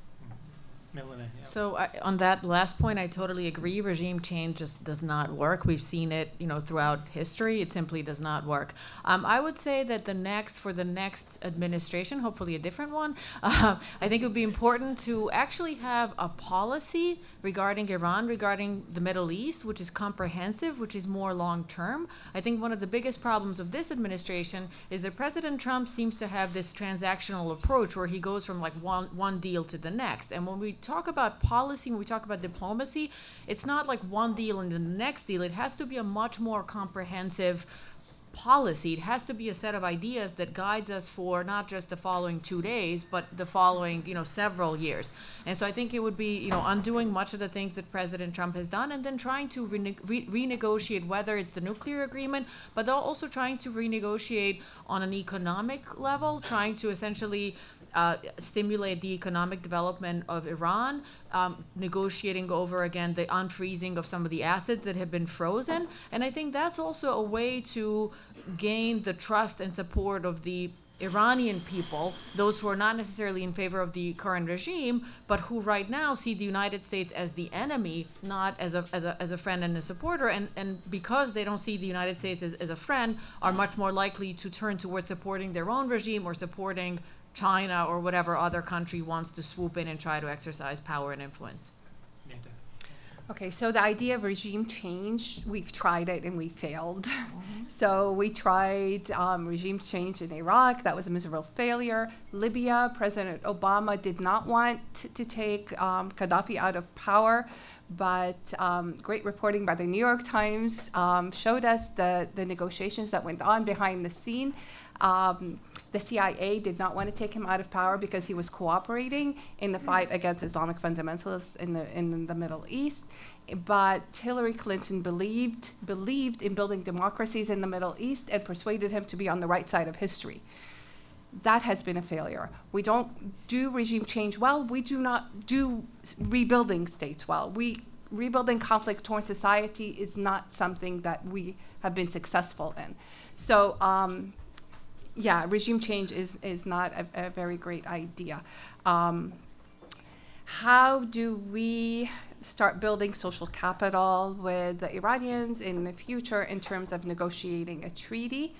So I, on that last point, I totally agree. Regime change just does not work. We've seen it, you know, throughout history. It simply does not work. Um, I would say that the next, for the next administration, hopefully a different one, uh, I think it would be important to actually have a policy regarding Iran, regarding the Middle East, which is comprehensive, which is more long-term. I think one of the biggest problems of this administration is that President Trump seems to have this transactional approach where he goes from like one, one deal to the next. And when we talk about policy, when we talk about diplomacy, it's not like one deal and the next deal. It has to be a much more comprehensive policy. It has to be a set of ideas that guides us for not just the following two days, but the following, you know, several years. And so I think it would be, you know, undoing much of the things that President Trump has done and then trying to rene- re- renegotiate whether it's the nuclear agreement, but also trying to renegotiate on an economic level, trying to essentially Uh, stimulate the economic development of Iran, um, negotiating over again the unfreezing of some of the assets that have been frozen. And I think that's also a way to gain the trust and support of the Iranian people, those who are not necessarily in favor of the current regime, but who right now see the United States as the enemy, not as a as a, as a friend and a supporter, and, and because they don't see the United States as, as a friend, are much more likely to turn towards supporting their own regime or supporting China or whatever other country wants to swoop in and try to exercise power and influence. Okay, so the idea of regime change, we've tried it and we failed. Mm-hmm. So we tried um, regime change in Iraq. That was a miserable failure. Libya, President Obama did not want t- to take um, Gaddafi out of power, but um, great reporting by the New York Times um, showed us the, the negotiations that went on behind the scene. Um, The C I A did not want to take him out of power because he was cooperating in the fight against Islamic fundamentalists in the in the Middle East. But Hillary Clinton believed believed in building democracies in the Middle East and persuaded him to be on the right side of history. That has been a failure. We don't do regime change well. We do not do rebuilding states well. We rebuilding conflict-torn society is not something that we have been successful in. So, um, yeah, regime change is is not a, a very great idea. Um, how do we start building social capital with the Iranians in the future in terms of negotiating a treaty?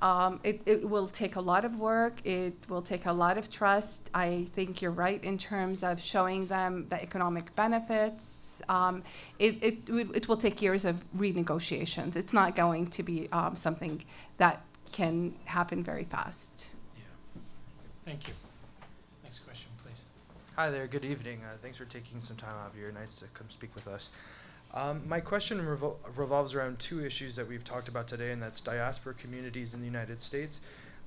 Um, it, it will take a lot of work. It will take a lot of trust. I think you're right in terms of showing them the economic benefits. Um, it, it, it will take years of renegotiations. It's not going to be um, something that can happen very fast. Yeah. Thank you. Next question, please. Hi there. Good evening. Uh, thanks for taking some time out of your nights to come speak with us. Um, my question revol- revolves around two issues that we've talked about today, and that's diaspora communities in the United States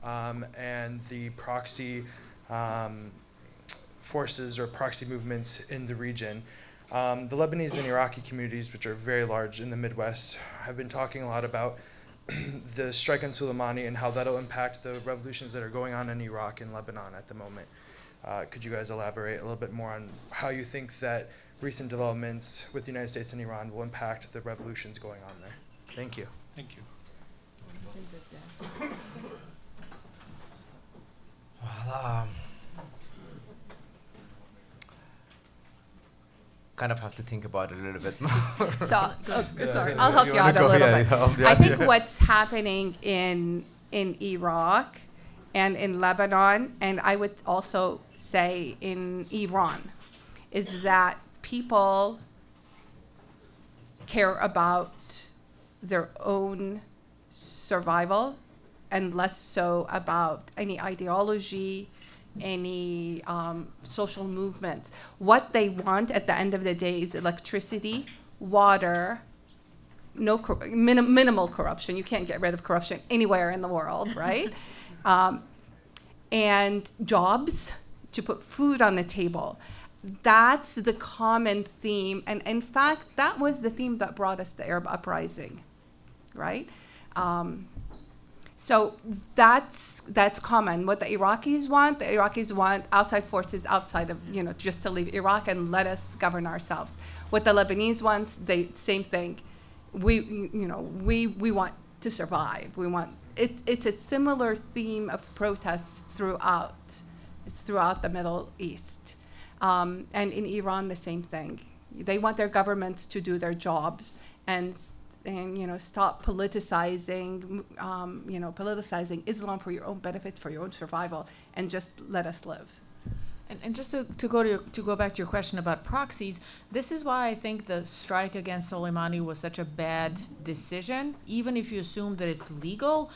um, and the proxy um, forces or proxy movements in the region. Um, the Lebanese and Iraqi communities, which are very large in the Midwest, have been talking a lot about the strike on Soleimani and how that'll impact the revolutions that are going on in Iraq and Lebanon at the moment. Uh, could you guys elaborate a little bit more on how you think that recent developments with the United States and Iran will impact the revolutions going on there? Thank you. Thank you. Well, um, kind of have to think about it a little bit more. so, oh, sorry, I'll help you, you out a little yeah, bit. Yeah, yeah, I think yeah. what's happening in in Iraq and in Lebanon, and I would also say in Iran, is that people care about their own survival and less so about any ideology, any um, social movement. What they want at the end of the day is electricity, water, no cor- minim- minimal corruption. You can't get rid of corruption anywhere in the world, right? um, and jobs to put food on the table. That's the common theme, and in fact, that was the theme that brought us the Arab uprising, right? Um, so that's that's common. What the Iraqis want, the Iraqis want outside forces outside of, you know, just to leave Iraq and let us govern ourselves. What the Lebanese wants, the same thing. We, you know, we we want to survive. We want it's it's a similar theme of protests throughout throughout the Middle East. Um, and in Iran, the same thing. They want their governments to do their jobs and, and you know, stop politicizing, um, you know, politicizing Islam for your own benefit, for your own survival, and just let us live. And, and just to, to go to your, to go back to your question about proxies, this is why I think the strike against Soleimani was such a bad decision. Even if you assume that it's legal,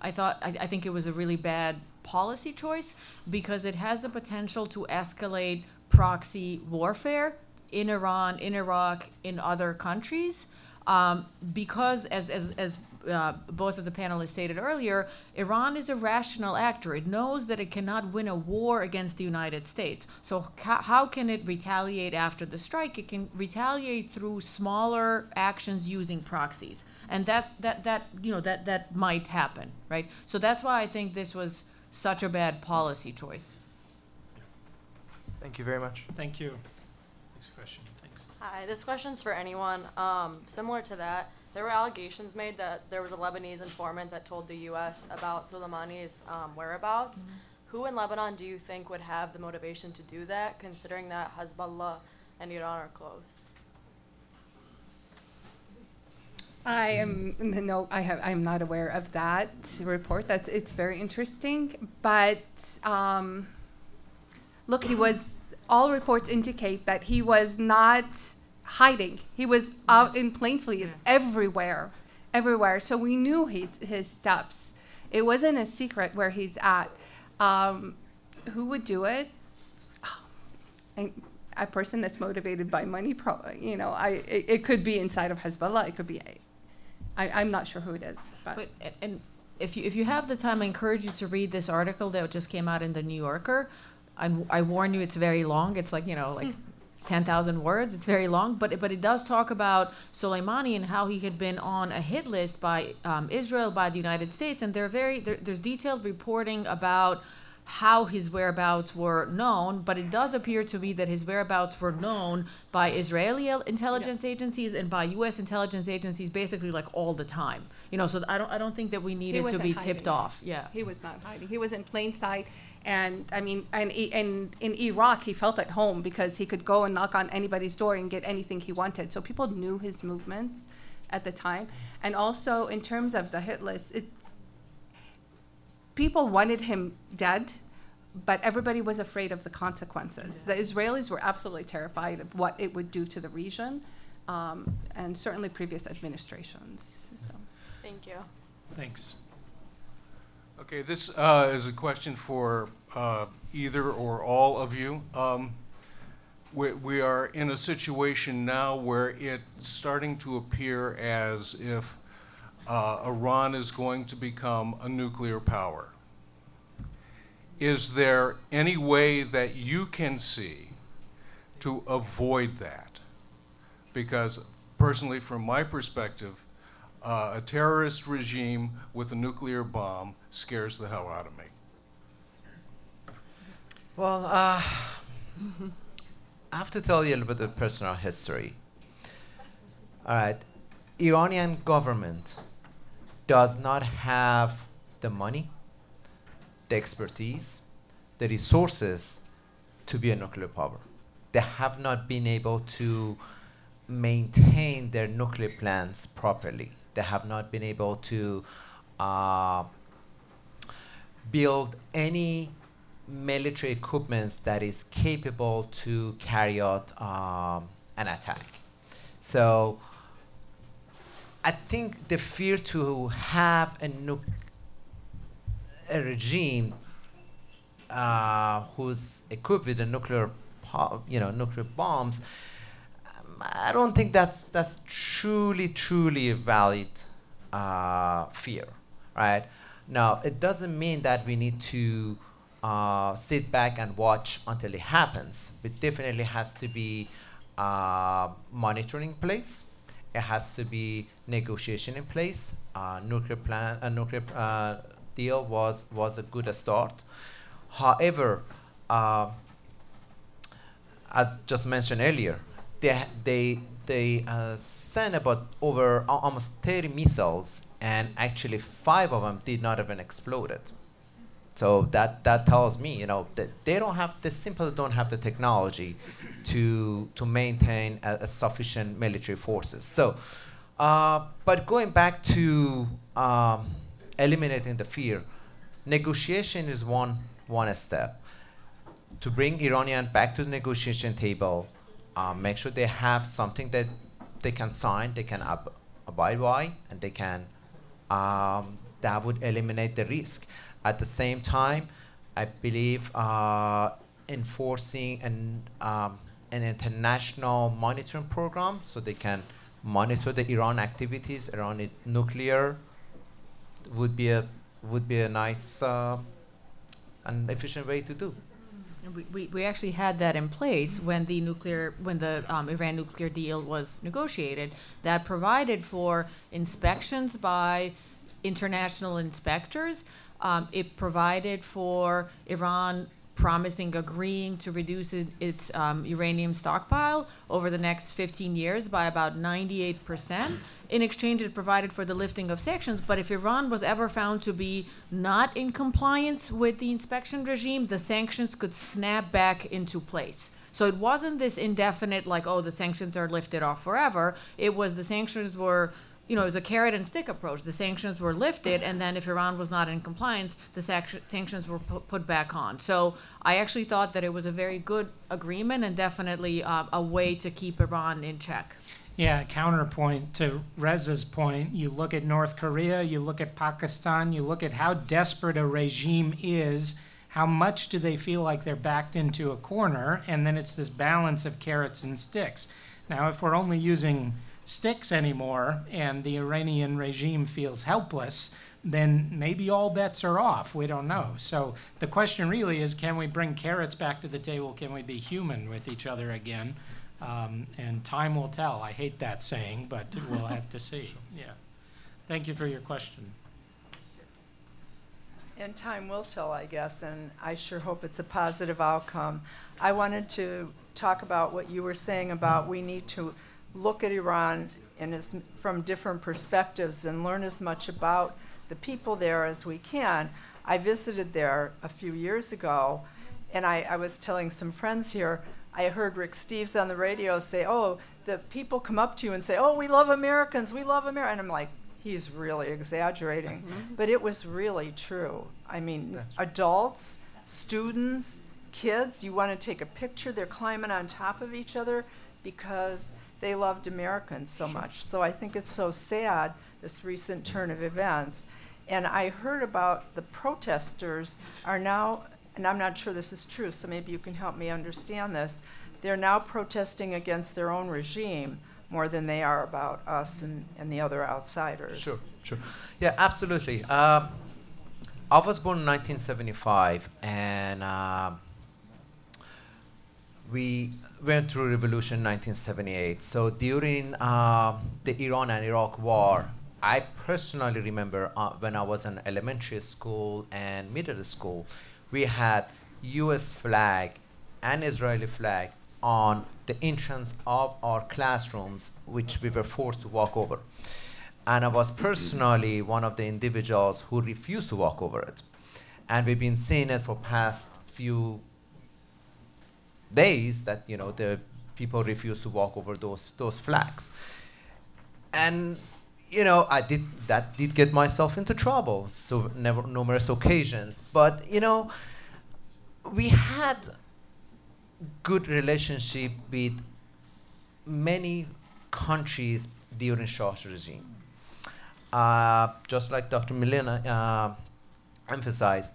I thought I, I think it was a really bad policy choice because it has the potential to escalate proxy warfare in Iran, in Iraq, in other countries, um, because as as, as uh, both of the panelists stated earlier, Iran is a rational actor. It knows that it cannot win a war against the United States. So ca- how can it retaliate after the strike? It can retaliate through smaller actions using proxies, and that that that you know that that might happen, right? So that's why I think this was such a bad policy choice. Thank you very much. Thank you. Next question, thanks. Hi, this question's for anyone. Um, similar to that, there were allegations made that there was a Lebanese informant that told the U S about Soleimani's um, whereabouts. Mm-hmm. Who in Lebanon do you think would have the motivation to do that, considering that Hezbollah and Iran are close? I am no, I have I'm not aware of that report. That's it's very interesting, but. Um, Look, he was, all reports indicate that he was not hiding. He was out in plain fleet yeah. everywhere, everywhere. So we knew his, his steps. It wasn't a secret where he's at. Um, who would do it? And a person that's motivated by money, probably. You know, I it, it could be inside of Hezbollah. It could be, I, I'm not sure who it is. But, but and if you, if you have the time, I encourage you to read this article that just came out in The New Yorker. I warn you, it's very long. It's like, you know, like ten thousand words. It's very long, but but it does talk about Soleimani and how he had been on a hit list by um, Israel, by the United States, and they're very they're, there's detailed reporting about how his whereabouts were known, but it does appear to me that his whereabouts were known by Israeli intelligence yeah. agencies and by U S intelligence agencies basically like all the time. You know, so I don't I don't think that we needed to be hiding. tipped off. Yeah. He was not hiding. He was in plain sight. And I mean, and, and in Iraq, he felt at home because he could go and knock on anybody's door and get anything he wanted. So people knew his movements at the time. And also in terms of the hit list, it's, people wanted him dead, but everybody was afraid of the consequences. Yeah. The Israelis were absolutely terrified of what it would do to the region, um, and certainly previous administrations. So. Thank you. Thanks. Okay, this uh, is a question for uh, either or all of you. Um, we, we are in a situation now where it's starting to appear as if uh, Iran is going to become a nuclear power. Is there any way that you can see to avoid that? Because personally, from my perspective, Uh, a terrorist regime with a nuclear bomb scares the hell out of me. Well, uh, I have to tell you a little bit of personal history. All right, Iranian government does not have the money, the expertise, the resources to be a nuclear power. They have not been able to maintain their nuclear plants properly. They have not been able to uh, build any military equipment that is capable to carry out um, an attack. So I think the fear to have a, nu- a regime uh, who's equipped with a nuclear, po- you know, nuclear bombs. I don't think that's that's truly, truly a valid uh, fear, right? Now, it doesn't mean that we need to uh, sit back and watch until it happens. It definitely has to be uh, monitoring in place. It has to be negotiation in place. Uh, nuclear plan, a nuclear uh, deal was was a good start. However, uh, as just mentioned earlier, They they they uh, sent about over uh, almost thirty missiles, and actually five of them did not even explode it. So that, that tells me, you know, that they don't have they simply don't have the technology to to maintain a, a sufficient military forces. So, uh, but going back to um, eliminating the fear, negotiation is one one step to bring Iranian back to the negotiation table. Uh, make sure they have something that they can sign, they can ab- abide by, and they can, um, that would eliminate the risk. At the same time, I believe uh, enforcing an, um, an international monitoring program so they can monitor the Iran activities around it, nuclear would be a, would be a nice uh, and efficient way to do. We, we we actually had that in place when the nuclear when the um, Iran nuclear deal was negotiated. That provided for inspections by international inspectors. Um, it provided for Iran promising, agreeing to reduce it, its um, uranium stockpile over the next fifteen years by about ninety-eight percent. In exchange, it provided for the lifting of sanctions. But if Iran was ever found to be not in compliance with the inspection regime, the sanctions could snap back into place. So it wasn't this indefinite, like, oh, the sanctions are lifted off forever. It was the sanctions were... You know, it was a carrot and stick approach. The sanctions were lifted, and then if Iran was not in compliance, the sac- sanctions were pu- put back on. So I actually thought that it was a very good agreement and definitely uh, a way to keep Iran in check. Yeah, counterpoint to Reza's point, you look at North Korea, you look at Pakistan, you look at how desperate a regime is, how much do they feel like they're backed into a corner, and then it's this balance of carrots and sticks. Now, if we're only using sticks anymore and the Iranian regime feels helpless, then maybe all bets are off. We don't know. So the question really is, can we bring carrots back to the table? Can we be human with each other again? Um, and time will tell. I hate that saying, but we'll have to see. Yeah. Thank you for your question. And time will tell, I guess, and I sure hope it's a positive outcome. I wanted to talk about what you were saying about we need to look at Iran and its, from different perspectives and learn as much about the people there as we can. I visited there a few years ago, and I, I was telling some friends here, I heard Rick Steves on the radio say, oh, the people come up to you and say, oh, we love Americans, we love America. And I'm like, he's really exaggerating. Mm-hmm. But it was really true. I mean, That's adults, students, kids, you want to take a picture, they're climbing on top of each other because they loved Americans so sure. much. So I think it's so sad, this recent turn of events. And I heard about the protesters are now, and I'm not sure this is true, so maybe you can help me understand this, they're now protesting against their own regime more than they are about us and, and the other outsiders. Sure, sure. Yeah, absolutely. Uh, I was born in nineteen seventy-five, and uh, we went through revolution in nineteen seventy-eight. So during uh, the Iran and Iraq war, I personally remember uh, when I was in elementary school and middle school, we had U S flag and Israeli flag on the entrance of our classrooms, which we were forced to walk over. And I was personally one of the individuals who refused to walk over it. And we've been seeing it for past few days that, you know, the people refuse to walk over those those flags. And, you know, I did that did get myself into trouble, so never numerous occasions. But, you know, we had good relationship with many countries during Shah's regime. Uh, just like Doctor Milena uh, emphasized,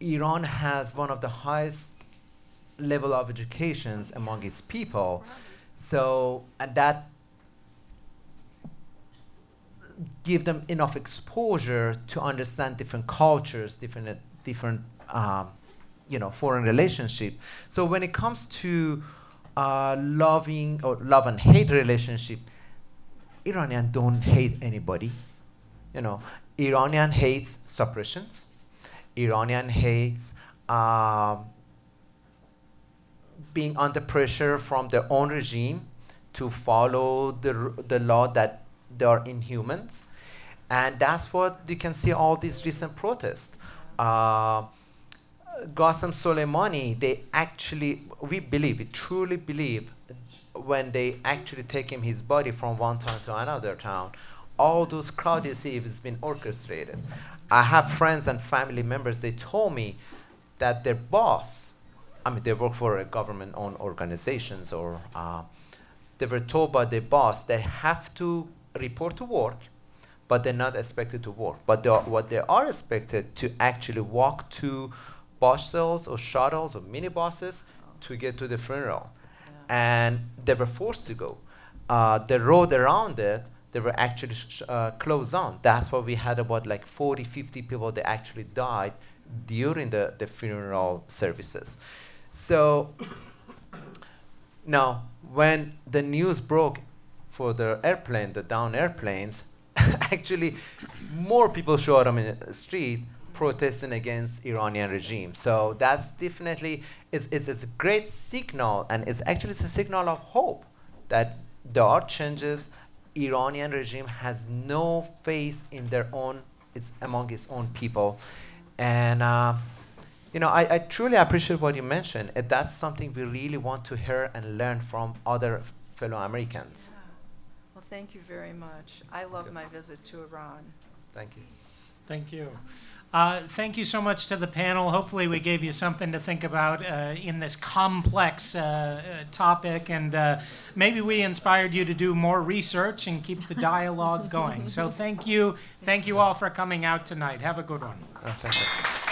Iran has one of the highest level of educations among its people. So and that give them enough exposure to understand different cultures, different, uh, different um, you know, foreign relationship. So when it comes to uh, loving or love and hate relationship, Iranians don't hate anybody. You know, Iranian hates suppressions. Iranian hates um, being under pressure from their own regime to follow the the law that they are inhumans, and that's what you can see all these recent protests. Uh, Qassem Soleimani, they actually, we believe, we truly believe, when they actually take him, his body from one town to another town, all those crowds you see has been orchestrated. I have friends and family members, they told me that their boss, I mean, they work for a government-owned organizations, or uh, they were told by their boss they have to report to work, but they're not expected to work. But they are, what they are expected to actually walk to bus cells or shuttles or minibuses to get to the funeral. Yeah. And they were forced to go. Uh, the road around it, they were actually sh- uh, closed down. That's why we had about like forty, fifty people that actually died during the, the funeral services. So now when the news broke for the airplane, the down airplanes, actually more people showed up in the street protesting against Iranian regime. So that's definitely, it's, it's, it's a great signal, and it's actually it's a signal of hope that there are changes. Iranian regime has no face in their own, it's among its own people. And uh, you know, I, I truly appreciate what you mentioned. Uh, that's something we really want to hear and learn from other f- fellow Americans. Yeah. Well, thank you very much. I love my visit to Iran. Thank you. Thank you. Uh, thank you so much to the panel. Hopefully we gave you something to think about uh, in this complex uh, topic, and uh, maybe we inspired you to do more research and keep the dialogue going. So thank you. Thank you all for coming out tonight. Have a good one. Oh, thank you.